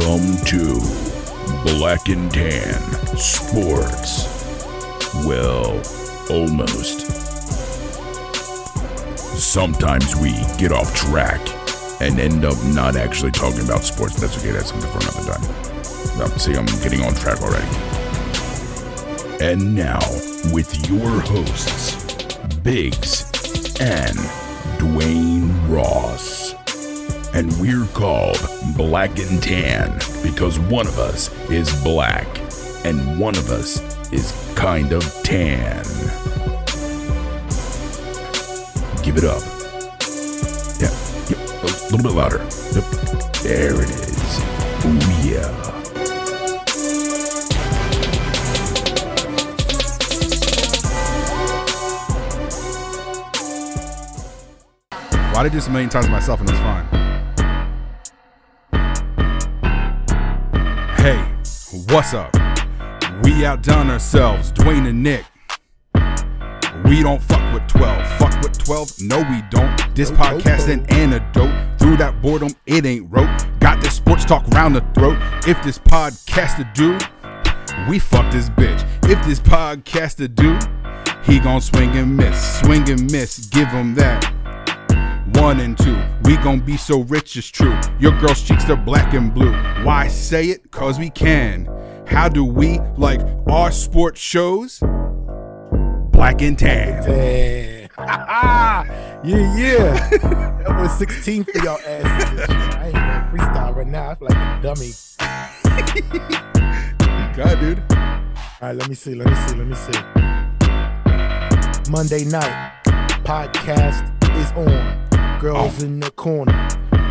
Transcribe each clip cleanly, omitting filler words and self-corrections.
Welcome to Black and Tan Sports. Well, almost. Sometimes we get off track and end up not actually talking about sports. That's okay, that's something for another time. See, I'm getting on track already. And now, with your hosts, Biggs and Dwayne Ross. And we're called Black and Tan because one of us is black and one of us is kind of tan. Give it up. Yeah, yep. A little bit louder. Yep. There it is. Ooh, yeah. I did this a million times myself, and it's fine. Hey, what's up? We outdone ourselves, Dwayne and Nick. We don't fuck with 12. Fuck with 12? No, we don't. This podcast an antidote. Through that boredom, it ain't rope. Got this sports talk round the throat. If this podcast a dude, we fuck this bitch. If this podcast a dude, he gon' swing and miss. Swing and miss, give him that. 1 and 2, we gon' be so rich, it's true. Your girl's cheeks are black and blue. Why say it? Cause we can. How do we like our sports shows? Black and tan. Yeah, yeah. That was 16 for y'all asses. I ain't gonna freestyle right now. I feel like a dummy. God, dude. Alright, let me see. Monday night podcast is on. Girls in the corner,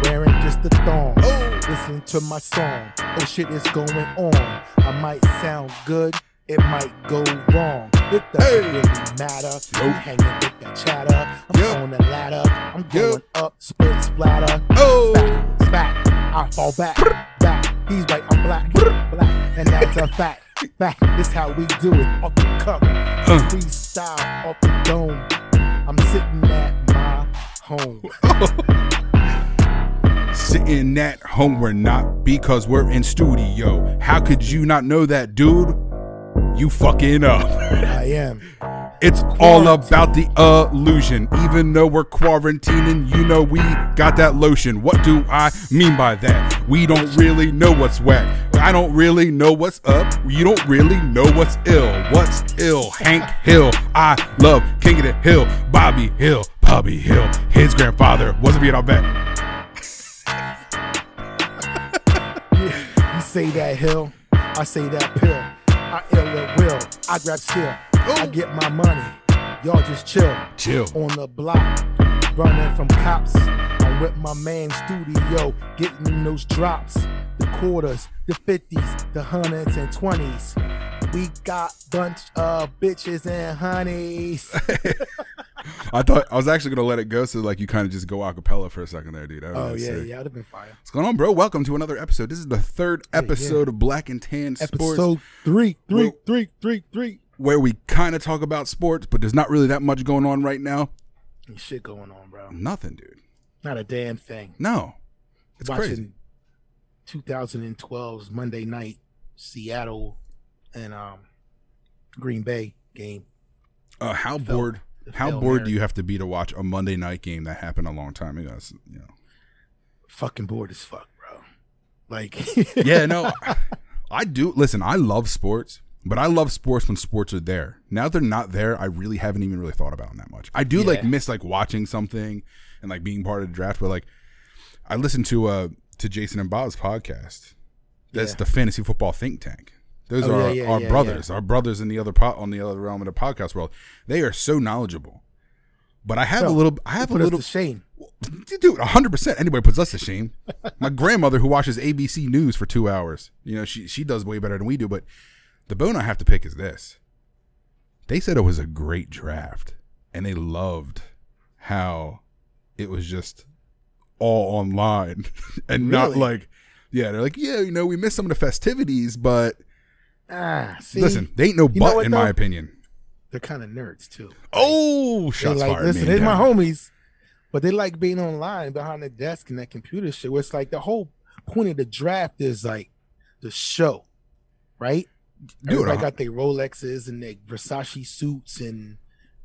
wearing just a thong. Oh. Listen to my song. Oh shit is going on. I might sound good, it might go wrong. It doesn't really matter. I'm hanging with that chatter. I'm on the ladder. I'm going up, split splatter. Oh, back, I fall back. He's right, I'm black, and that's a fact. Back, this how we do it. Off the cuff, freestyle, off the dome. I'm sitting at my home. Sitting at home, we're not, because we're in studio. How could you not know that, dude? You fucking up. I am. It's all about the illusion. Even though we're quarantining, you know we got that lotion. What do I mean by that? We don't really know what's whack. I don't really know what's up. You don't really know what's ill. What's ill? Hank Hill. I love King of the Hill. Bobby Hill. Bobby Hill. His grandfather was a Vietnam vet. You say that hill. I say that pill. I ill at will. I grab skill. Ooh. I get my money, y'all just chill. On the block, running from cops. I'm with my man studio, getting those drops. The quarters, the 50s, the 100s and 20s. We got bunch of bitches and honeys. I thought I was actually gonna let it go, so like you kind of just go a cappella for a second there, dude. Oh yeah, sick. Yeah, that'd have been fire. What's going on, bro? Welcome to another episode. This is the third episode of Black and Tan Sports. Episode three. Where we kind of talk about sports, but there's not really that much going on right now. There's shit going on, bro. Nothing, dude. Not a damn thing. No. It's watching crazy. 2012's Monday night Seattle and Green Bay game. How bored do you have to be to watch a Monday night game that happened a long time ago? It's, you know. Fucking bored as fuck, bro. Like yeah, no. I do. Listen, I love sports. But I love sports when sports are there. Now that they're not there, I really haven't even really thought about them that much. I do miss watching something and like being part of the draft. But like, I listened to Jason and Bob's podcast. That's the fantasy football think tank. Those are our brothers. Yeah. Our brothers in the other on the other realm of the podcast world. They are so knowledgeable. But I have a little shame. Dude, 100%. Anybody puts us to shame. My grandmother, who watches ABC News for 2 hours, you know, she does way better than we do, but. The bone I have to pick is this. They said it was a great draft, and they loved how it was just all online and really? Not like, yeah, they're like, yeah, you know, we missed some of the festivities, but listen, they ain't no but what, in my opinion. They're kind of nerds too. Oh, shots fired. Listen, they're my homies, but they like being online behind the desk and that computer shit where it's like the whole point of the draft is like the show, right? Everybody got their Rolexes and their Versace suits, and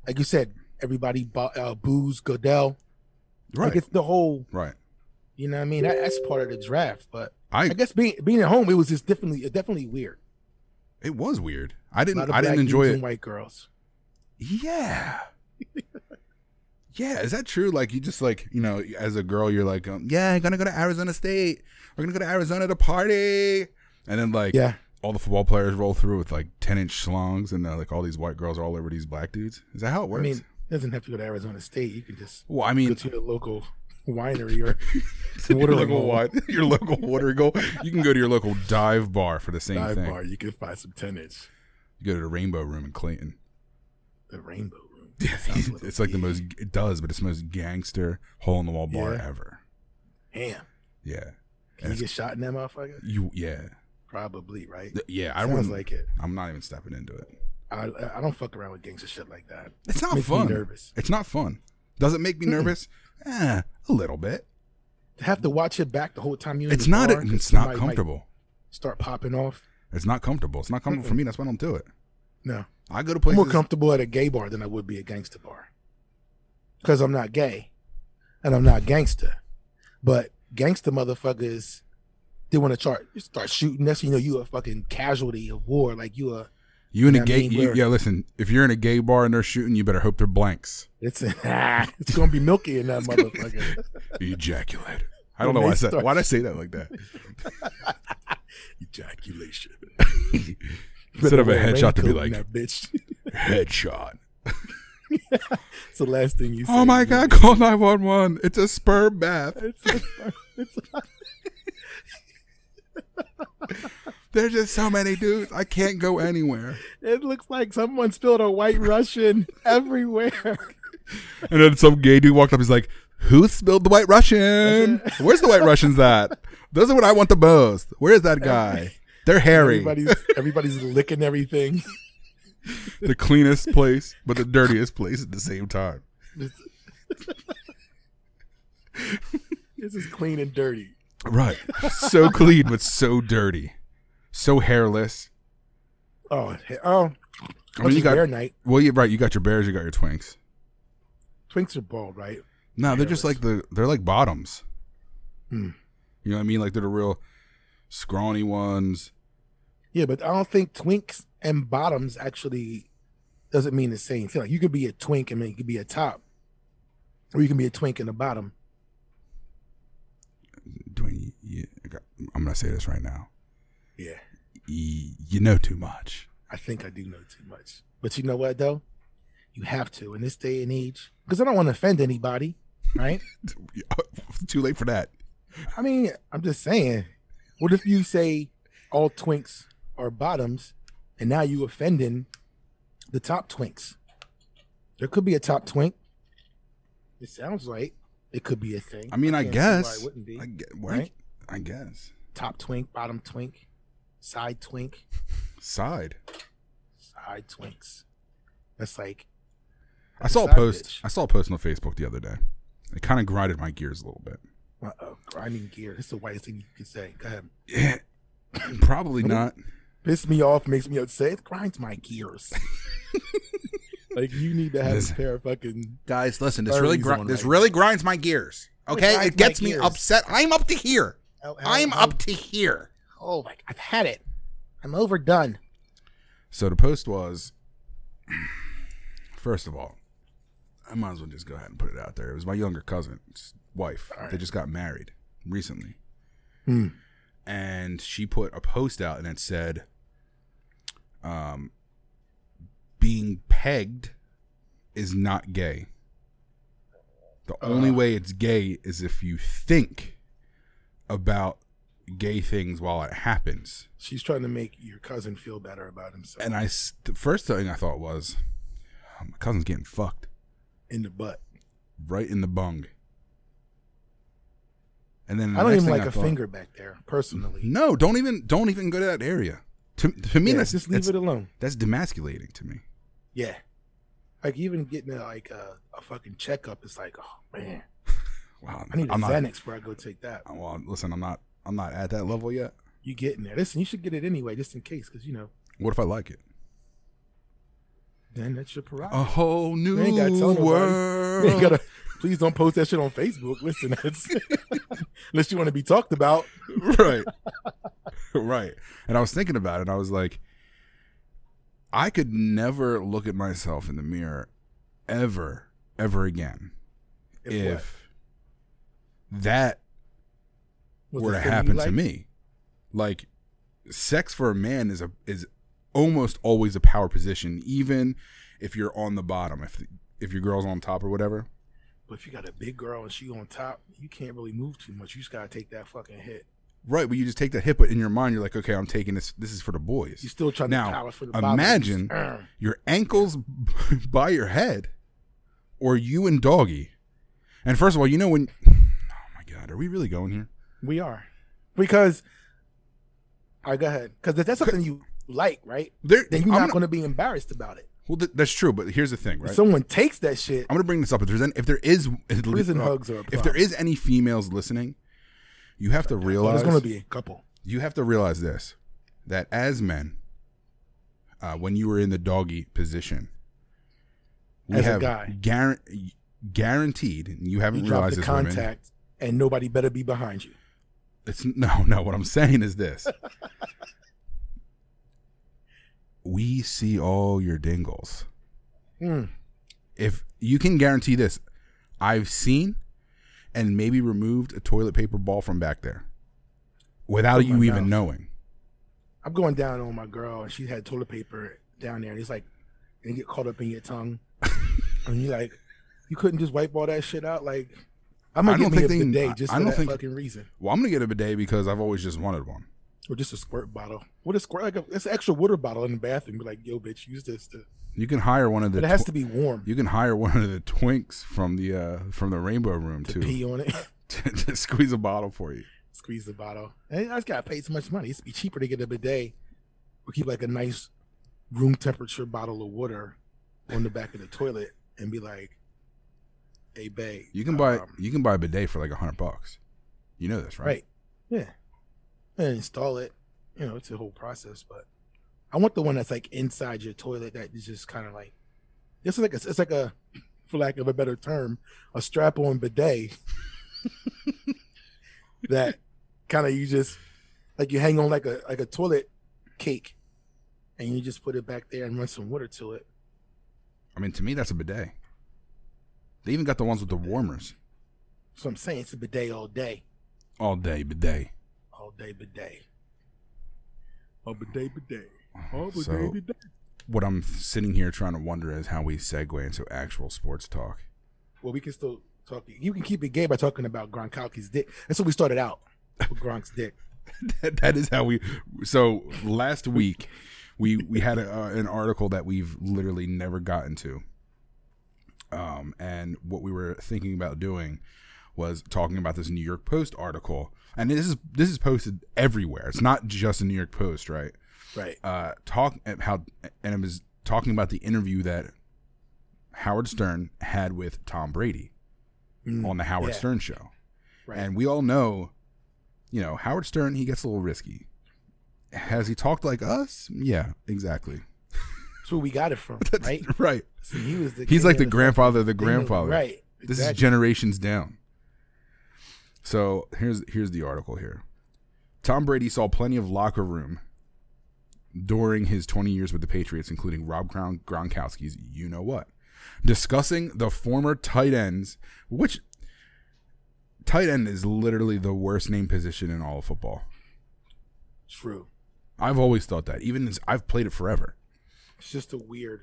like you said, everybody boos Goodell. Right. Like it's the whole. Right. You know what I mean? That's part of the draft, but I guess being at home, it was just definitely weird. It was weird. I didn't enjoy it. And white girls. Yeah. Yeah, is that true? Like, you just like, you know, as a girl, you're like, yeah, I'm going to go to Arizona State. We're going to go to Arizona to party. And then like all the football players roll through with like 10-inch schlongs, and like all these white girls are all over these black dudes. Is that how it works? I mean, it doesn't have to go to Arizona State. You can just go to the local winery or your local watering hole. You can go to your local dive bar for the same thing. Dive bar, you can find some 10-inch. You go to the Rainbow Room in Clayton. The Rainbow Room. Yeah, it's like the most. It does, but it's the most gangster hole in the wall bar ever. Damn. Yeah. Can you get shot in that motherfucker? Probably, right? Yeah, I wouldn't like it. I'm not even stepping into it. I don't fuck around with gangster shit like that. It's not fun. Nervous. It's not fun. Does it make me nervous? A little bit. To have to watch it back the whole time you. It's not. It's not comfortable. Start popping off. It's not comfortable. It's not comfortable for me. That's why I don't do it. No, I go to places. I'm more comfortable at a gay bar than I would be a gangster bar, because I'm not gay, and I'm not gangster. But gangster motherfuckers, they want to start shooting. That's, you know, you a fucking casualty of war. Like you a. You in a gay, listen, if you're in a gay bar and they're shooting, you better hope they're blanks. It's going to be milky in that motherfucker. Ejaculate. I don't know why I said that. Why did I say that like that? Ejaculation. Instead of a headshot, to be like, bitch. Headshot. It's the last thing you say. Oh my God, call 911. It's a sperm bath. There's just so many dudes. I can't go anywhere. It looks like someone spilled a white Russian everywhere. And then some gay dude walked up. He's like, who spilled the white Russian? Where's the white Russians at? Those are what I want the most. Where is that guy? They're hairy. Everybody's licking everything. The cleanest place, but the dirtiest place at the same time. This is clean and dirty. Right. So clean, but so dirty. So hairless. Oh! I mean, you got bear night. Well, you're right. You got your bears. You got your twinks. Twinks are bald, right? No, they're just like they're like bottoms. Mm. You know what I mean? Like they're the real scrawny ones. Yeah, but I don't think twinks and bottoms actually doesn't mean the same thing. Like you could be a twink and then you could be a top, or you can be a twink and a bottom. I'm gonna say this right now. Yeah. You know too much. I think I do know too much. But you know what, though? You have to in this day and age. Because I don't want to offend anybody, right? Too late for that. I mean, I'm just saying. What if you say all twinks are bottoms, and now you offending the top twinks? There could be a top twink. It sounds like it could be a thing. I mean, I guess. Why wouldn't be, right? I guess. Top twink, bottom twink. Side twink. Side twinks. That's like. I saw a post on Facebook the other day. It kind of grinded my gears a little bit. Uh-oh. Grinding gear. That's the whitest thing you can say. Go ahead. Yeah. Probably not. Piss me off, makes me upset. It grinds my gears. Like, you need to have a pair of fucking. Guys, listen. This really grinds my gears. Okay? It gets me upset. I'm up to here. Up to here. Oh, my! I've had it. I'm overdone. So the post was, first of all, I might as well just go ahead and put it out there. It was my younger cousin's wife. Right. They just got married recently. Hmm. And she put a post out and it said, being pegged is not gay. The only way it's gay is if you think about gay things while it happens. She's trying to make your cousin feel better about himself. And the first thing I thought was, my cousin's getting fucked in the butt, right in the bung. And then the I don't even like a finger back there, personally. No, don't even go to that area. To me, that's just leave it alone. That's demasculating to me. Yeah, like even getting a fucking checkup is like, oh man, wow. I need a Xanax before I go take that. Well, listen, I'm not. I'm not at that level yet. You're getting there. Listen, you should get it anyway, just in case, because, you know. What if I like it? Then that's your prerogative. A whole new world. Please don't post that shit on Facebook. Listen, unless you want to be talked about. Right. Right. And I was thinking about it. I was like, I could never look at myself in the mirror ever again. If that were to happen to me. Like, sex for a man is almost always a power position, even if you're on the bottom, if your girl's on top or whatever. But if you got a big girl and she on top, you can't really move too much. You just gotta take that fucking hit. Right, but you just take that hit, but in your mind you're like, okay, I'm taking this. This is for the boys. You still trying to power for the bottom. Imagine your ankles by your head, or you and doggy. And first of all, you know when? Oh my God, are we really going here? We are, because. All right, go ahead. Because if that's something you like, right? Then you're not going to be embarrassed about it. Well, that's true. But here's the thing, right? If someone takes that shit. I'm going to bring this up. If there is any females listening, you have to realize. Well, there's going to be a couple. You have to realize this, that as men, when you were in the doggy position, we as have a guy, guaranteed, and you haven't realized this, women. You drop the contact, and nobody better be behind you. No. What I'm saying is this: we see all your dingles. If you can guarantee this, I've seen and maybe removed a toilet paper ball from back there without you even knowing. I'm going down on my girl, and she had toilet paper down there, and it's like, and you get caught up in your tongue, and you're like, you couldn't just wipe all that shit out, like. I'm going to get a bidet just for that fucking reason. Well, I'm going to get a bidet because I've always just wanted one. Or just a squirt bottle. What a squirt? Like it's an extra water bottle in the bathroom. Be like, yo, bitch, use this. You can hire one of the. But it has to be warm. You can hire one of the twinks from the Rainbow Room to pee on it. to squeeze a bottle for you. Squeeze the bottle. And I just got to pay so much money. It'd be cheaper to get a bidet. Or keep like a nice room temperature bottle of water on the back of the toilet and be like. A bay. You can buy a bidet for like $100. You know this, right? Right. Yeah. And install it. You know, it's a whole process, but I want the one that's like inside your toilet that is just kind of like it's like a, for lack of a better term, a strap-on bidet that kind of you just like you hang on like a toilet cake, and you just put it back there and run some water to it. I mean, to me, that's a bidet. They even got the ones with the warmers. So I'm saying it's a bidet all day. All day bidet. All day bidet. All bidet bidet. All bidet so, bidet. What I'm sitting here trying to wonder is how we segue into actual sports talk. Well, we can still talk. You can keep it gay by talking about Gronkowski's dick. That's what we started out with, Gronk's dick. that is how we. So last week we had an article that we've literally never gotten to. And what we were thinking about doing was talking about this New York Post article, and this is posted everywhere. It's not just the New York Post, right? Right. And it was talking about the interview that Howard Stern had with Tom Brady on the Howard Stern show, right. And we all know, you know, Howard Stern, he gets a little risky. Has he talked like us? Yeah, exactly. That's where we got it from, right? Right. So he's like the grandfather of the grandfather. Right. Exactly. This is generations down. So here's the article here. Tom Brady saw plenty of locker room during his 20 years with the Patriots, including Rob Gronkowski's you-know-what. Discussing the former tight ends, which tight end is literally the worst named position in all of football. True. I've always thought that, even as I've played it forever. It's just a weird.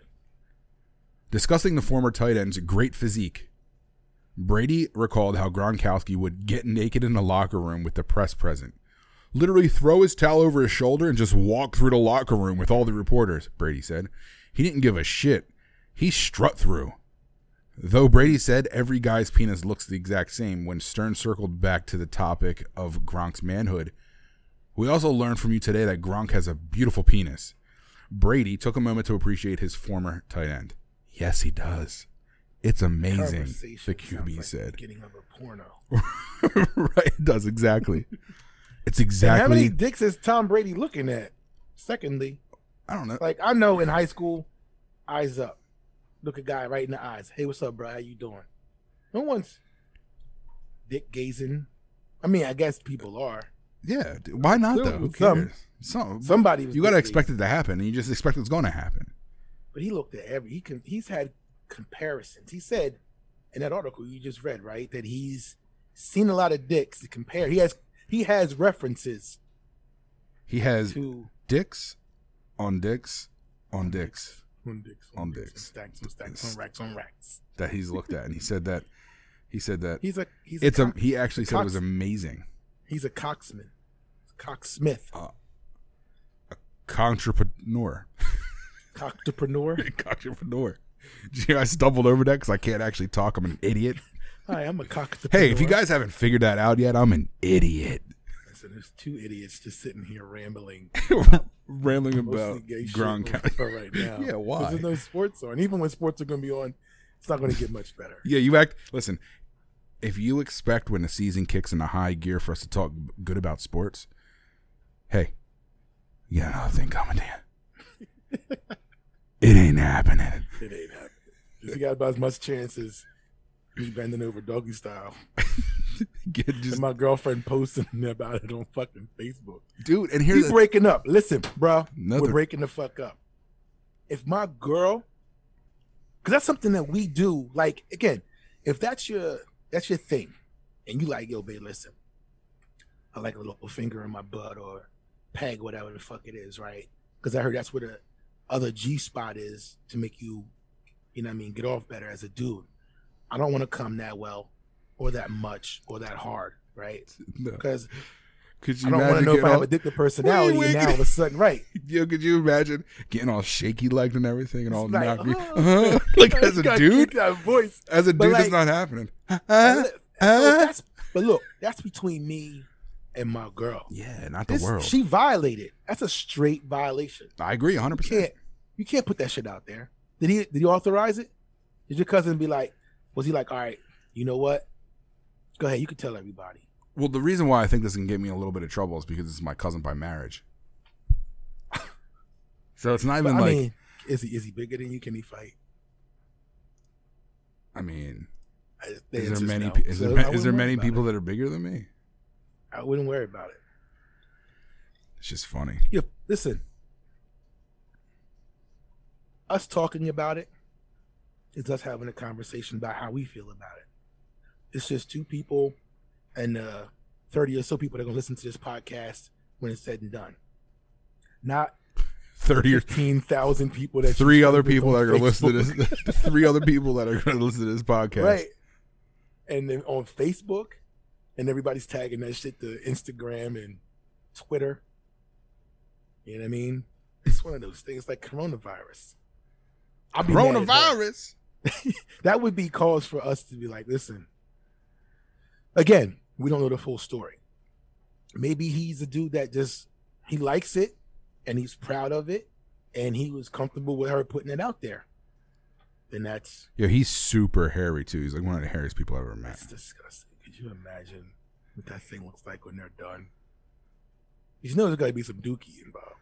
Discussing the former tight end's great physique, Brady recalled how Gronkowski would get naked in the locker room with the press present. Literally throw his towel over his shoulder and just walk through the locker room with all the reporters, Brady said. He didn't give a shit. He strut through. Though Brady said every guy's penis looks the exact same, when Stern circled back to the topic of Gronk's manhood, we also learned from you today that Gronk has a beautiful penis. Brady took a moment to appreciate his former tight end. Yes, he does. It's amazing, the QB said. Getting over porno. Right, it does, exactly. It's exactly. And how many dicks is Tom Brady looking at? Secondly, I don't know. Like, I know in high school, eyes up. Look a guy right in the eyes. Hey, what's up, bro? How you doing? No one's dick gazing. I mean, I guess people are. Yeah. Why not, though? Who cares? Somebody. You got to expect it to happen, and you just expect it's going to happen. But he looked at every. He's had comparisons. He said in that article you just read, right, that he's seen a lot of dicks to compare. He has references. He has to dicks on dicks on dicks. On dicks. Stacks on racks. That he's looked at, and he said that. He actually said it was amazing. He's a cocksman, cocksmith, a contrapreneur. Cocktopreneur. I stumbled over that because I can't actually talk. I'm an idiot. Hi, I'm a cocktopreneur. Hey, if you guys haven't figured that out yet, I'm an idiot. So there's two idiots just sitting here rambling about Gronkowski right now. Yeah, why? Because no sports on. Even when sports are going to be on, it's not going to get much better. Yeah, you act. Listen, if you expect when the season kicks into high gear for us to talk good about sports, hey, you got another thing coming to you. It ain't happening. You got about as much chance as me bending over doggy style. And my girlfriend posting about it on fucking Facebook. Dude, and here's... He's breaking up. Listen, bro. We're breaking the fuck up. If my girl... Because that's something that we do. Like, again, if that's your thing, and you like, yo, babe, listen, I like a little finger in my butt or peg, whatever the fuck it is, right? Because I heard that's where the other G-spot is to make you, you know what I mean, get off better as a dude. I don't want to come that well. Or that much, or that hard, right? Because I don't want to know if I have addictive personality, and now all of a sudden, right? Yo, could you imagine getting all shaky legged and everything, and all like, like as a dude, that voice. As a dude, like, it's not happening. But look, that's between me and my girl. Yeah, not the world. She violated. That's a straight violation. I agree, 100%. You can't put that shit out there. Did he authorize it? Did your cousin be like? Was he like, all right, you know what? Go ahead, you can tell everybody. Well, the reason why I think this can get me a little bit of trouble is because it's my cousin by marriage. So it's not even like... I mean, is he bigger than you? Can he fight? I mean, is there many people that are bigger than me? I wouldn't worry about it. It's just funny. Yeah, listen. Us talking about it is us having a conversation about how we feel about it. It's just two people and 30 or so people that are going to listen to this podcast when it's said and done. Not 30 or 15,000 people that three other people that are going to listen to this. Three other people that are going to listen to this podcast, right? And then on Facebook, and everybody's tagging that shit to Instagram and Twitter. You know what I mean? It's one of those things like coronavirus. Coronavirus. That would be cause for us to be like, listen. Again, we don't know the full story. Maybe he's a dude that just, he likes it and he's proud of it and he was comfortable with her putting it out there. And that's... Yeah, he's super hairy too. He's like one of the hairiest people I've ever met. That's disgusting. Could you imagine what that thing looks like when they're done? You know there's got to be some dookie involved.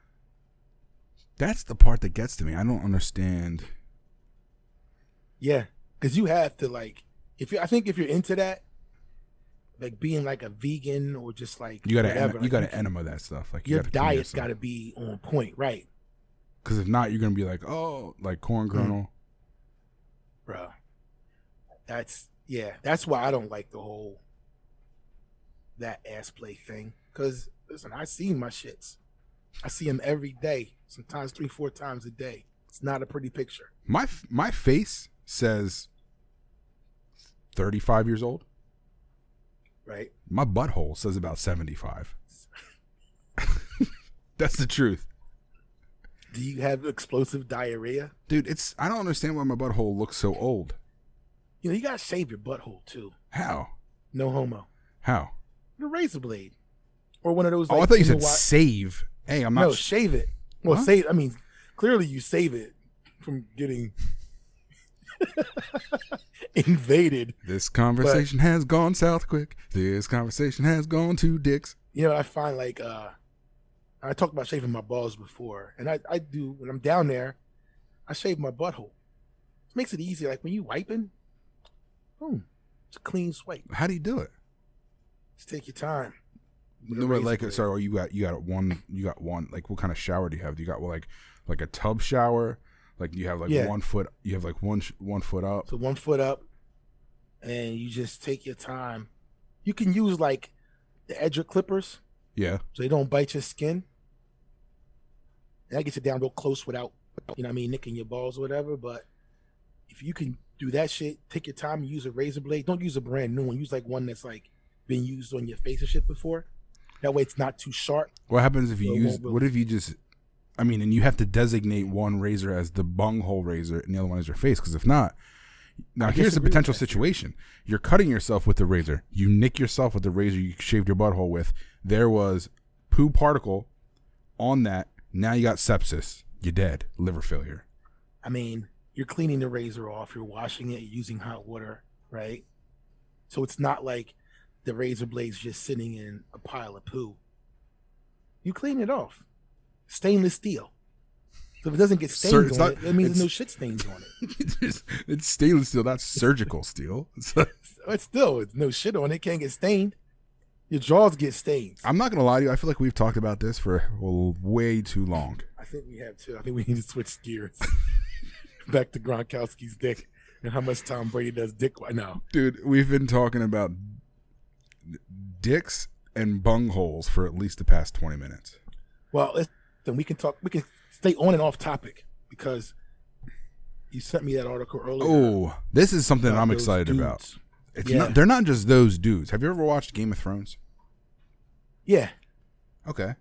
That's the part that gets to me. I don't understand. Yeah, because you have to like... I think if you're into that, like being like a vegan or just like you gotta whatever. You gotta enema that stuff. Like your diet's gotta be on point, right? Because if not, you're gonna be like, oh, like corn kernel, bruh. That's why I don't like the whole that ass play thing. Because listen, I see my shits. I see them every day, sometimes 3-4 times a day. It's not a pretty picture. My face says 35 years old. Right. My butthole says about 75. That's the truth. Do you have explosive diarrhea? Dude, I don't understand why my butthole looks so old. You know, you got to shave your butthole, too. How? No homo. How? A razor blade. Or one of those... Like, I thought you said save. Hey, I'm not... No, shave it. Well, huh? Save... I mean, clearly you save it from getting... invaded. This conversation has gone south quick. This conversation has gone to dicks. You know, I find like I talked about shaving my balls before, and I do when I'm down there. I shave my butthole. It makes it easy. Like when you wiping, boom, it's a clean swipe. How do you do it? Just take your time. No, like, blade. Sorry, you got one. Like, what kind of shower do you have? Do you got like a tub shower? Like, do you have like 1 foot? You have like one foot up. So 1 foot up, and you just take your time. You can use like the edger clippers. Yeah. So they don't bite your skin. And that gets it down real close without, you know what I mean, nicking your balls or whatever. But if you can do that shit, take your time and use a razor blade. Don't use a brand new one. Use like one that's like been used on your face and shit before. That way it's not too sharp. What happens if you and you have to designate one razor as the bunghole razor and the other one is your face, because if not, now here's the potential situation. You're cutting yourself with the razor. You nick yourself with the razor you shaved your butthole with. There was poo particle on that. Now you got sepsis. You're dead. Liver failure. I mean, you're cleaning the razor off. You're washing it using hot water, right? So it's not like the razor blade's just sitting in a pile of poo. You clean it off. Stainless steel. So if it doesn't get stains on it, that means there's no shit stains on it. It's stainless steel, not surgical steel. It's no shit on it. Can't get stained. Your jaws get stained. I'm not going to lie to you. I feel like we've talked about this for way too long. I think we have too. I think we need to switch gears. Back to Gronkowski's dick and how much Tom Brady does dick right now. Dude, we've been talking about dicks and bungholes for at least the past 20 minutes. Well, then we can talk. We can stay on and off topic because you sent me that article earlier. Oh, this is something I'm excited about. They're not just those dudes. Have you ever watched Game of Thrones? Yeah. Okay.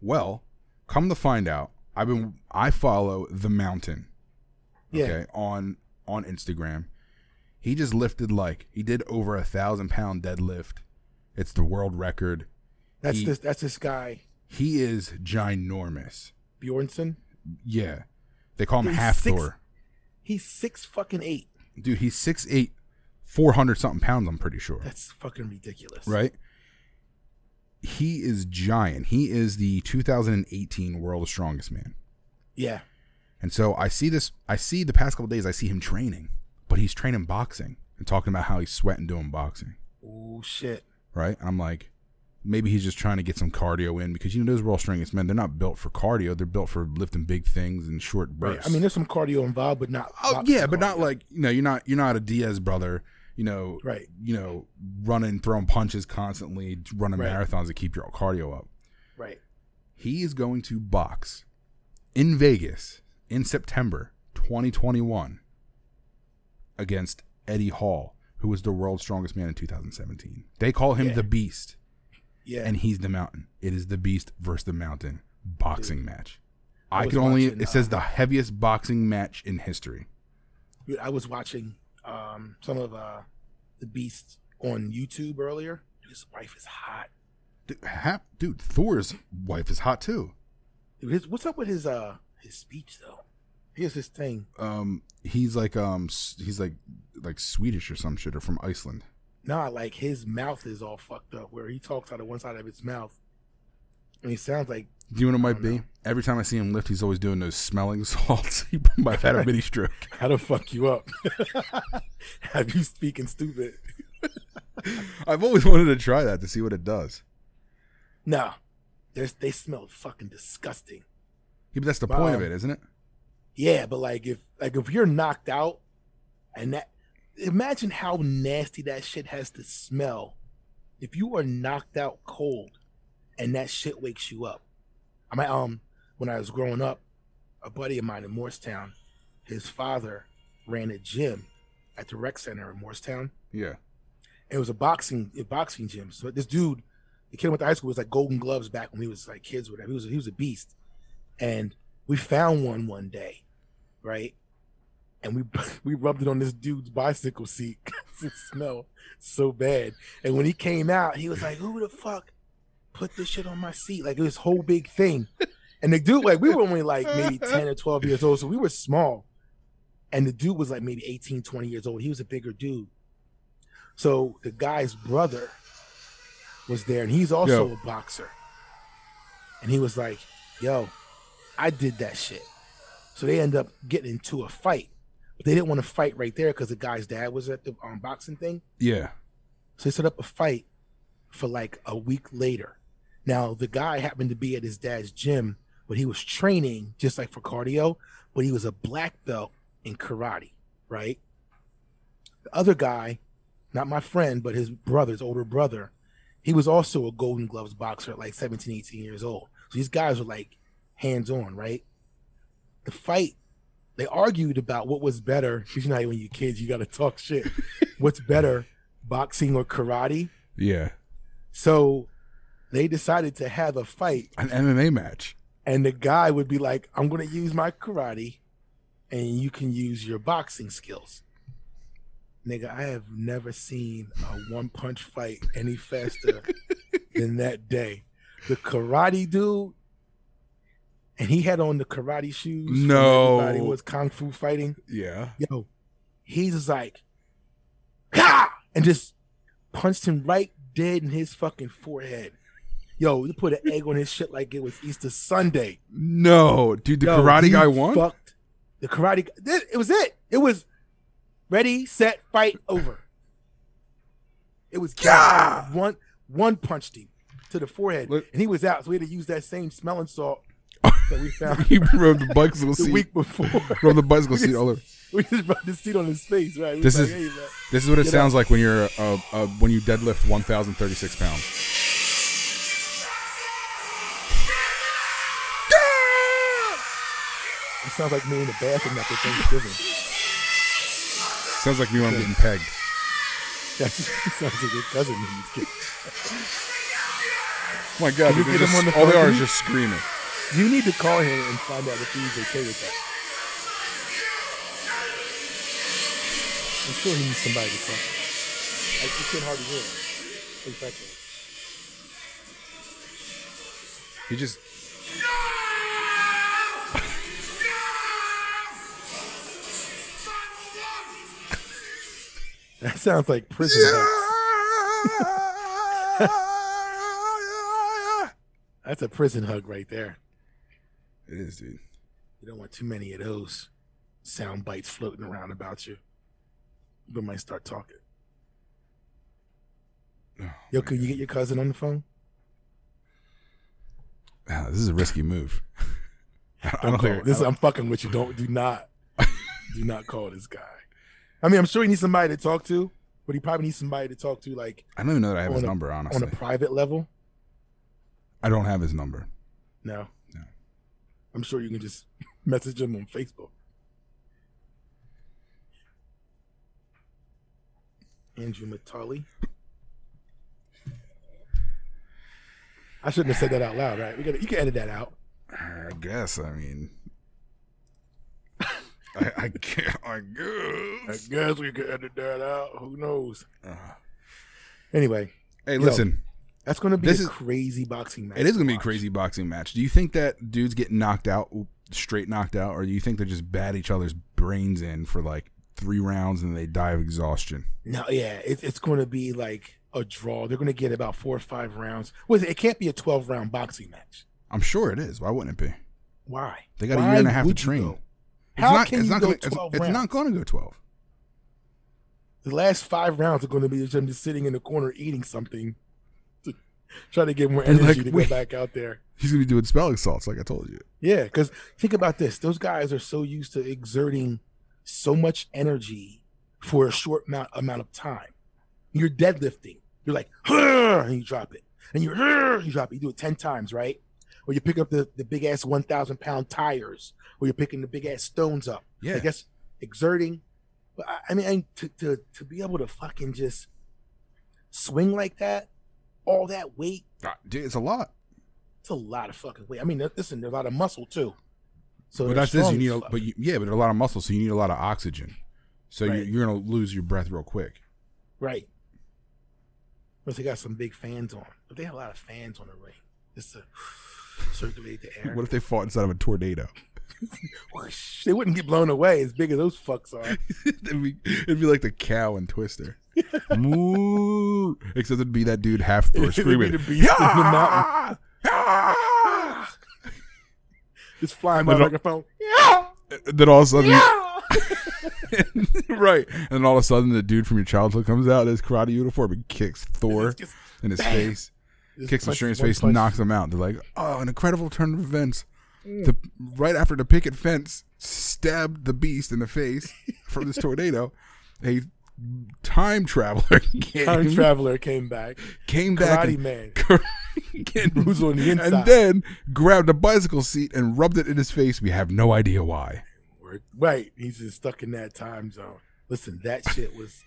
Well, come to find out, I follow The Mountain. Yeah. Okay, on Instagram. He just lifted he did over 1,000-pound deadlift. It's the world record. That's this guy. He is ginormous. Björnsson? Yeah. They call him Half Thor. He's 6'8". Dude, he's 6'8", 400-something pounds, I'm pretty sure. That's fucking ridiculous. Right? He is giant. He is the 2018 World's Strongest Man. Yeah. And so I see the past couple of days, I see him training. But he's training boxing and talking about how he's sweating doing boxing. Oh, shit. Right? I'm like... Maybe he's just trying to get some cardio in because, you know, those world strongest men, they're not built for cardio. They're built for lifting big things in short bursts. Right. I mean, there's some cardio involved, but not. Oh, yeah, but not like, you know, you're not a Diaz brother, you know, right. You know, running, throwing punches constantly, running marathons to keep your cardio up. Right. He is going to box in Vegas in September 2021 against Eddie Hall, who was the world's strongest man in 2017. They call him the Beast. Yeah. And he's the Mountain. It is the Beast versus the Mountain boxing match. It says the heaviest boxing match in history. Dude, I was watching some of the Beast on YouTube earlier. His wife is hot. Dude, Thor's wife is hot too. Dude, what's up with his speech though? Here's his thing. He's like Swedish or some shit, or from Iceland. Nah, like his mouth is all fucked up where he talks out of one side of his mouth. And he sounds like... Do you know what it might be? Every time I see him lift, he's always doing those smelling salts. He might have had a mini stroke. How to fuck you up. Have you speaking stupid. I've always wanted to try that to see what it does. Nah. They smell fucking disgusting. Yeah, but that's the point of it, isn't it? Yeah, but if you're knocked out and that... Imagine how nasty that shit has to smell if you are knocked out cold and that shit wakes you up. When I was growing up, a buddy of mine in Morristown, his father ran a gym at the rec center in Morristown. Yeah. It was a boxing gym. So this dude, the kid went to high school, was like Golden Gloves back when we was like kids or whatever. He was a beast. And we found one day, right? And we rubbed it on this dude's bicycle seat because it smelled so bad. And when he came out, he was like, who the fuck put this shit on my seat? Like, it was this whole big thing. And the dude, like, we were only like maybe 10 or 12 years old, so we were small. And the dude was like maybe 18, 20 years old. He was a bigger dude. So the guy's brother was there, and he's also a boxer. And he was like, yo, I did that shit. So they end up getting into a fight. But they didn't want to fight right there because the guy's dad was at the boxing thing. Yeah. So they set up a fight for like a week later. Now, the guy happened to be at his dad's gym, but he was training just like for cardio, but he was a black belt in karate, right? The other guy, not my friend, but his brother, his older brother, he was also a Golden Gloves boxer at like 17, 18 years old. So these guys were like hands-on, right? The fight, they argued about what was better. You know, when you're kids, you got to talk shit. What's better, boxing or karate? Yeah. So they decided to have a fight. An MMA match. And the guy would be like, I'm going to use my karate and you can use your boxing skills. Nigga, I have never seen a one-punch fight any faster than that day. The karate dude, and he had on the karate shoes. No. Everybody was kung fu fighting. Yeah. Yo, he's like, ha! And just punched him right dead in his fucking forehead. Yo, you put an egg on his shit like it was Easter Sunday. No. Dude, the karate guy won? Fucked the karate guy. It was it. It was... Ready, set, fight, over. It was one punched him to the forehead, and he was out. So we had to use that same smelling salt that we found. He rubbed the bicycle seat the week before. Rubbed the bicycle seat all over. We just rubbed the seat on his face, right? We this is what it sounds like when you're when you deadlift 1,036 pounds. It sounds like me in the bathroom after Thanksgiving. Sounds like me when I'm getting pegged. That sounds like your cousin when he's getting pegged. Oh my God, all they are is just screaming. You need to call him and find out if he's okay with that. I'm sure he needs somebody to talk to. Like, you can't hardly hear him. Exactly. He just... That sounds like prison. Hugs. That's a prison hug right there. It is, dude. You don't want too many of those sound bites floating around about you. People might start talking. Oh, yo, could you get your cousin on the phone? This is a risky move. I'm fucking with you. Do not call this guy. I mean, I'm sure he needs somebody to talk to, but he probably needs somebody to talk to, like... I don't even know that I have his number, honestly. On a private level? I don't have his number. No. I'm sure you can just message him on Facebook. Andrew Matali. I shouldn't have said that out loud, right? You can edit that out. I guess, I mean... I guess we could edit that out. Who knows? Anyway. Hey, listen. That's going to be a crazy boxing match. It is going to be a crazy boxing match. Do you think that dudes get knocked out, or do you think they just bat each other's brains in for like 3 rounds and they die of exhaustion? No, yeah. It's going to be like a draw. They're going to get about 4 or 5 rounds. It can't be a 12-round boxing match. I'm sure it is. Why wouldn't it be? Why? They got a year and a half to train. It's not going to go 12. The last 5 rounds are going to be them just sitting in the corner eating something to try to get more energy go back out there. He's going to be doing smelling salts like I told you. Yeah, because think about this. Those guys are so used to exerting so much energy for a short amount of time. You're deadlifting. You're like, and you drop it. And you drop it. You do it 10 times, right? Or you pick up the big-ass 1,000-pound tires, or you're picking the big-ass stones up. Yeah. I guess exerting. But I mean, to be able to fucking just swing like that, all that weight. Dude, it's a lot. It's a lot of fucking weight. I mean, listen, there's a lot of muscle, too. So but that's this. But there's a lot of muscle, so you need a lot of oxygen. So right. You're going to lose your breath real quick. Right. Plus, they got some big fans on. But they have a lot of fans on the ring. It's a... circulate the air. What if they fought inside of a tornado? They wouldn't get blown away as big as those fucks are. It'd be like the cow in Twister. Moo. Except it'd be that dude half through screaming. It'd be the beast in the mountain. Just flying by the microphone. Then all of a sudden. Right. And then all of a sudden the dude from your childhood comes out in his karate uniform and kicks Thor in his face. Kicks him straight in his face, knocks him out. They're like, oh, an incredible turn of events. Right after the picket fence stabbed the beast in the face from this tornado, a time traveler came back. Came back. Karate man. Who's on the inside. And then grabbed a bicycle seat and rubbed it in his face. We have no idea why. Right. He's just stuck in that time zone. Listen, that shit was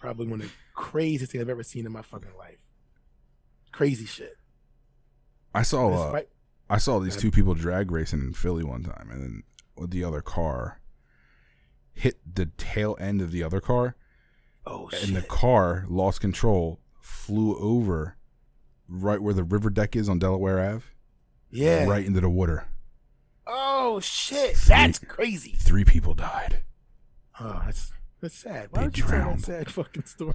probably one of the craziest things I've ever seen in my fucking life. Crazy shit. I saw these two people drag racing in Philly one time, and then with the other car hit the tail end of the other car. Oh, shit. And the car lost control, flew over right where the river deck is on Delaware Ave. Yeah. Right into the water. Oh, shit. That's crazy. 3 people died. Oh, that's sad. Why would you tell that sad fucking story?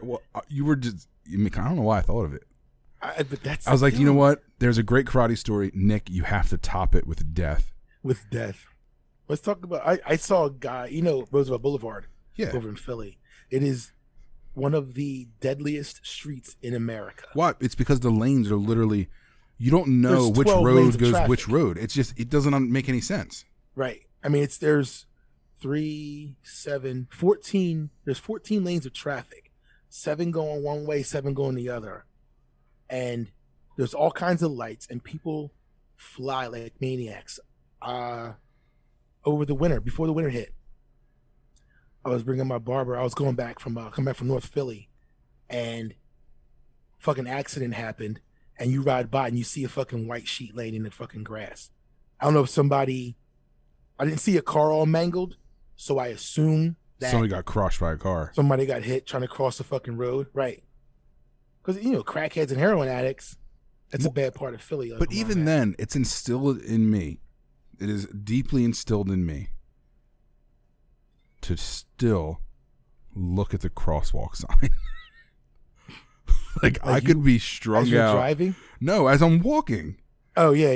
Well, you were just... I don't know why I thought of it. I was like, you know what? There's a great karate story. Nick, you have to top it with death. With death. Let's talk about... I saw a guy, Roosevelt Boulevard over in Philly. It is one of the deadliest streets in America. Why? It's because the lanes are literally... You don't know which road goes which road. It's just... It doesn't make any sense. Right. I mean, there's 3, 7, 14... There's 14 lanes of traffic. 7 going one way, 7 going the other. And there's all kinds of lights, and people fly like maniacs over the winter, before the winter hit. I was bringing my barber. I was going back from North Philly, and fucking accident happened, and you ride by, and you see a fucking white sheet laying in the fucking grass. I don't know if I didn't see a car all mangled, so I assume that... Somebody got crushed by a car. Somebody got hit trying to cross the fucking road. Right. Because, crackheads and heroin addicts, that's a bad part of Philly. Like, but even then, it's instilled in me. It is deeply instilled in me to still look at the crosswalk sign. I could be strung out. As you're driving? No, as I'm walking. Oh, yeah.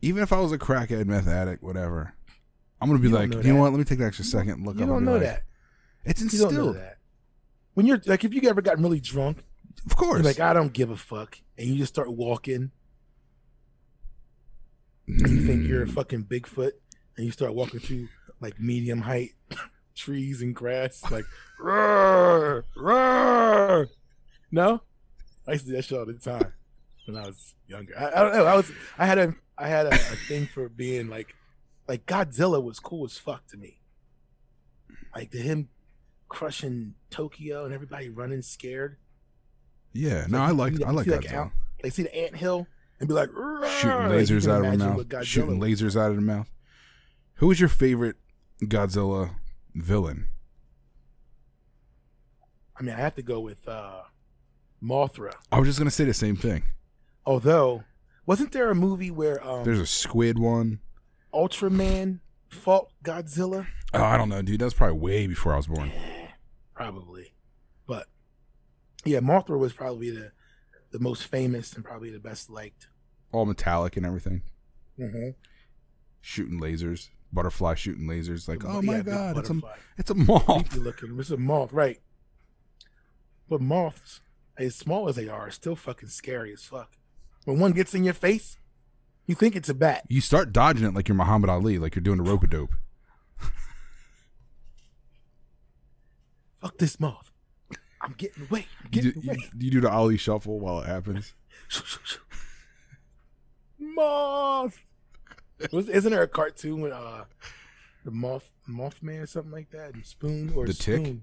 Even if I was a crackhead, meth addict, whatever, I'm going to be like, you know what, let me take the extra second and look up. You don't know that. It's instilled. You don't know that. When you're like, if you ever gotten really drunk, of course, you're like, I don't give a fuck, and you just start walking, and you think you're a fucking Bigfoot, and you start walking through like medium height trees and grass, like, roar, roar. No, I used to do that shit all the time when I was younger. I don't know. I had a thing for being like Godzilla was cool as fuck to me. Like to him. Crushing Tokyo and everybody running scared. Yeah, no, I like Godzilla. They see the anthill and be like shooting lasers out of the mouth. Who was your favorite Godzilla villain? I mean, I have to go with Mothra. I was just gonna say the same thing. Although, wasn't there a movie where there's a squid one? Ultraman fought Godzilla. Oh, I don't know, dude. That was probably way before I was born. Yeah, probably. But, yeah, Mothra was probably the most famous and probably the best liked. All metallic and everything. Mm-hmm. Shooting lasers. Butterfly shooting lasers. Like, oh, my God, it's a moth. It's a moth, right. But moths, as small as they are still fucking scary as fuck. When one gets in your face, you think it's a bat. You start dodging it like you're Muhammad Ali, like you're doing a rope-a-dope. Fuck this moth. I'm getting away. You do the Ollie shuffle while it happens. Moth. Isn't there a cartoon with the Mothman or something like that? And Spoon or the Spoon. Tick?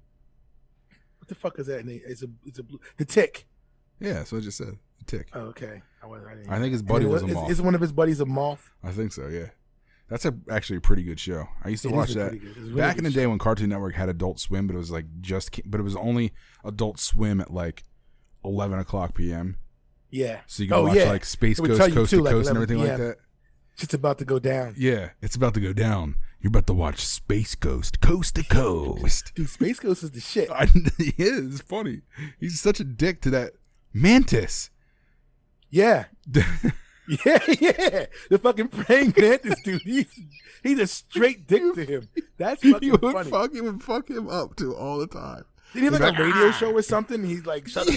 What the fuck is that? The Tick. Yeah, so I just said the Tick. Oh, okay. I think his buddy was a moth. Is one of his buddies a moth? I think so. Yeah. That's actually a pretty good show. I used to watch that back in the day when Cartoon Network had Adult Swim, but it was but it was only Adult Swim at 11:00 p.m. Yeah. So you could watch Space Ghost Coast to Coast and everything like that. It's about to go down. Yeah, it's about to go down. You're about to watch Space Ghost Coast to Coast. Dude, Space Ghost is the shit. He is. It's funny. He's such a dick to that mantis. Yeah. Yeah. The fucking praying mantis, dude. He's a straight dick to him. That's fucking funny. He would fuck him up, too, all the time. Did he have like a radio show or something? He's like, shut the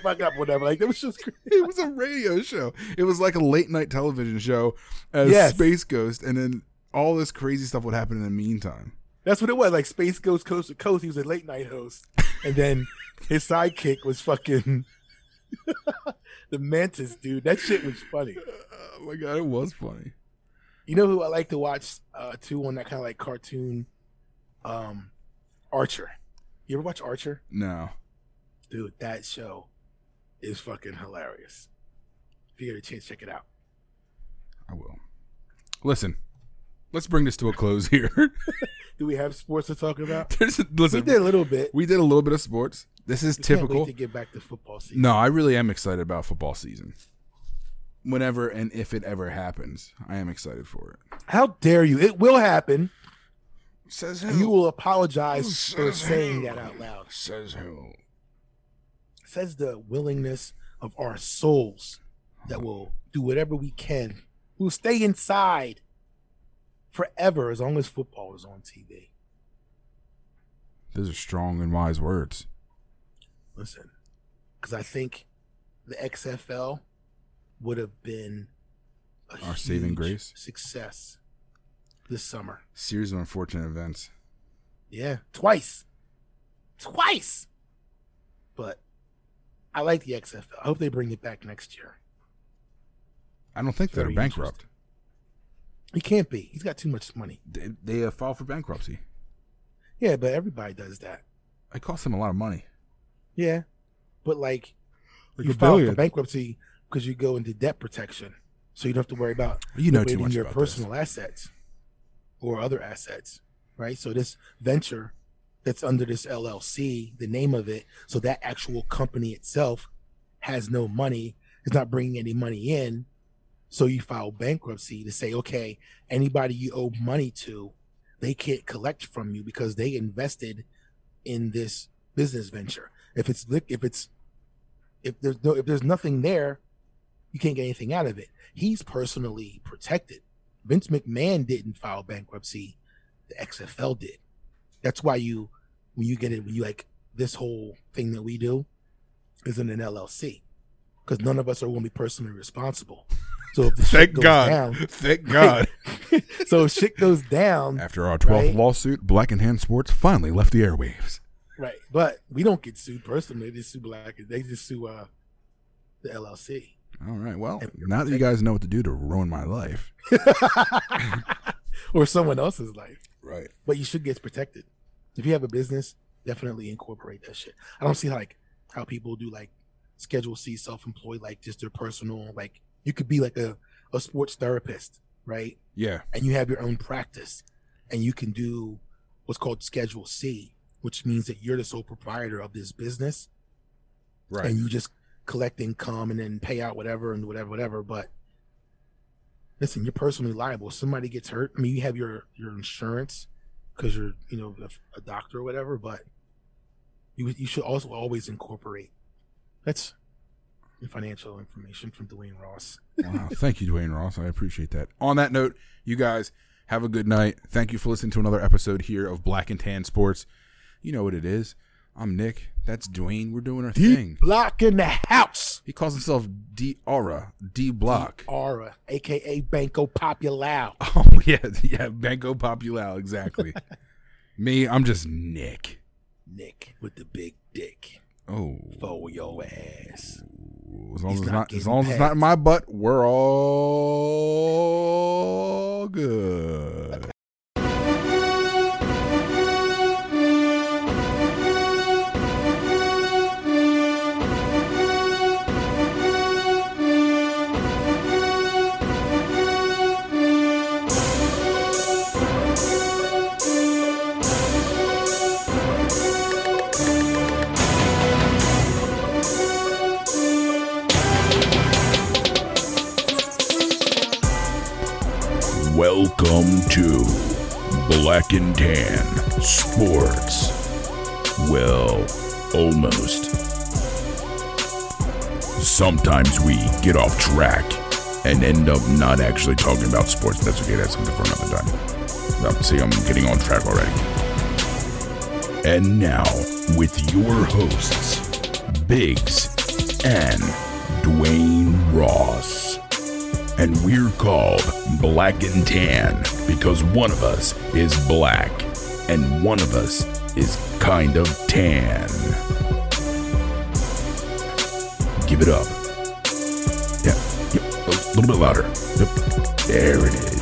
fuck up, whatever. Like, that was just crazy. It was a radio show. It was like a late night television show as Space Ghost, and then all this crazy stuff would happen in the meantime. That's what it was, like Space Ghost Coast to Coast. He was a late night host, and then his sidekick was fucking the mantis, dude. That shit was funny. Oh my god, it was funny. You know who I like to watch too on that kind of like cartoon? Archer. You ever watch Archer? No. Dude, that show is fucking hilarious. If you get a chance, check it out. I will. Listen, let's bring this to a close here. Do we have sports to talk about? Listen, we did a little bit. We did a little bit of sports. This is typical. Can't wait to get back to football season. No, I really am excited about football season. Whenever and if it ever happens, I am excited for it. How dare you? It will happen. Says who? You will apologize for saying that out loud. Says who? Says the willingness of our souls that will do whatever we can. We'll stay inside forever as long as football is on TV. Those are strong and wise words. Listen, because I think the XFL would have been our saving grace success this summer. Series of unfortunate events. Yeah, twice. But I like the XFL. I hope they bring it back next year. I don't think they're bankrupt. He can't be. He's got too much money. They filed for bankruptcy. Yeah, but everybody does that. It costs them a lot of money. Yeah, but like you file for bankruptcy because you go into debt protection, so you don't have to worry about too much your about personal this. Assets. Or other assets, right? So this venture that's under this LLC, the name of it, so that actual company itself has no money, it's not bringing any money in, so you file bankruptcy to say, okay, anybody you owe money to, they can't collect from you because they invested in this business venture. If there's nothing there, you can't get anything out of it. He's personally protected. Vince McMahon didn't file bankruptcy. The XFL did. That's why this whole thing that we do isn't an LLC because none of us are going to be personally responsible. So if the shit goes down, thank God. So if shit goes down. After our 12th lawsuit, Black and Tan Sports finally left the airwaves. Right. But we don't get sued personally. They just sue the LLC. All right. Well, now that you guys know what to do to ruin my life. Or someone else's life. Right. But you should get protected. If you have a business, definitely incorporate that shit. I don't see how people do Schedule C self-employed, just their personal, you could be a sports therapist, right? Yeah. And you have your own practice and you can do what's called Schedule C, which means that you're the sole proprietor of this business. Right. And you just collect income and then pay out whatever. But listen, you're personally liable. If somebody gets hurt, I mean, you have your insurance because you're a doctor or whatever, but you should also always incorporate. That's your financial information from Dwayne Ross. Wow, thank you, Dwayne Ross. I appreciate that. On that note, you guys have a good night. Thank you for listening to another episode here of Black and Tan Sports. You know what it is. I'm Nick. That's Dwayne. We're doing our thing. D-Block in the house. He calls himself D-Aura. D-Block. D-Aura, a.k.a. Banco Popular. Oh, yeah, Banco Popular, exactly. Me, I'm just Nick. Nick with the big dick. Oh. For your ass. As long as it's not in my butt, we're all good. Welcome to Black and Tan Sports. Well, almost. Sometimes we get off track and end up not actually talking about sports. That's okay, that's something for another time. See, I'm getting on track already. And now, with your hosts, Biggs and Dwayne Ross. And we're called Black and Tan because one of us is black and one of us is kind of tan. Give it up. Yeah, a little bit louder. Yep. There it is.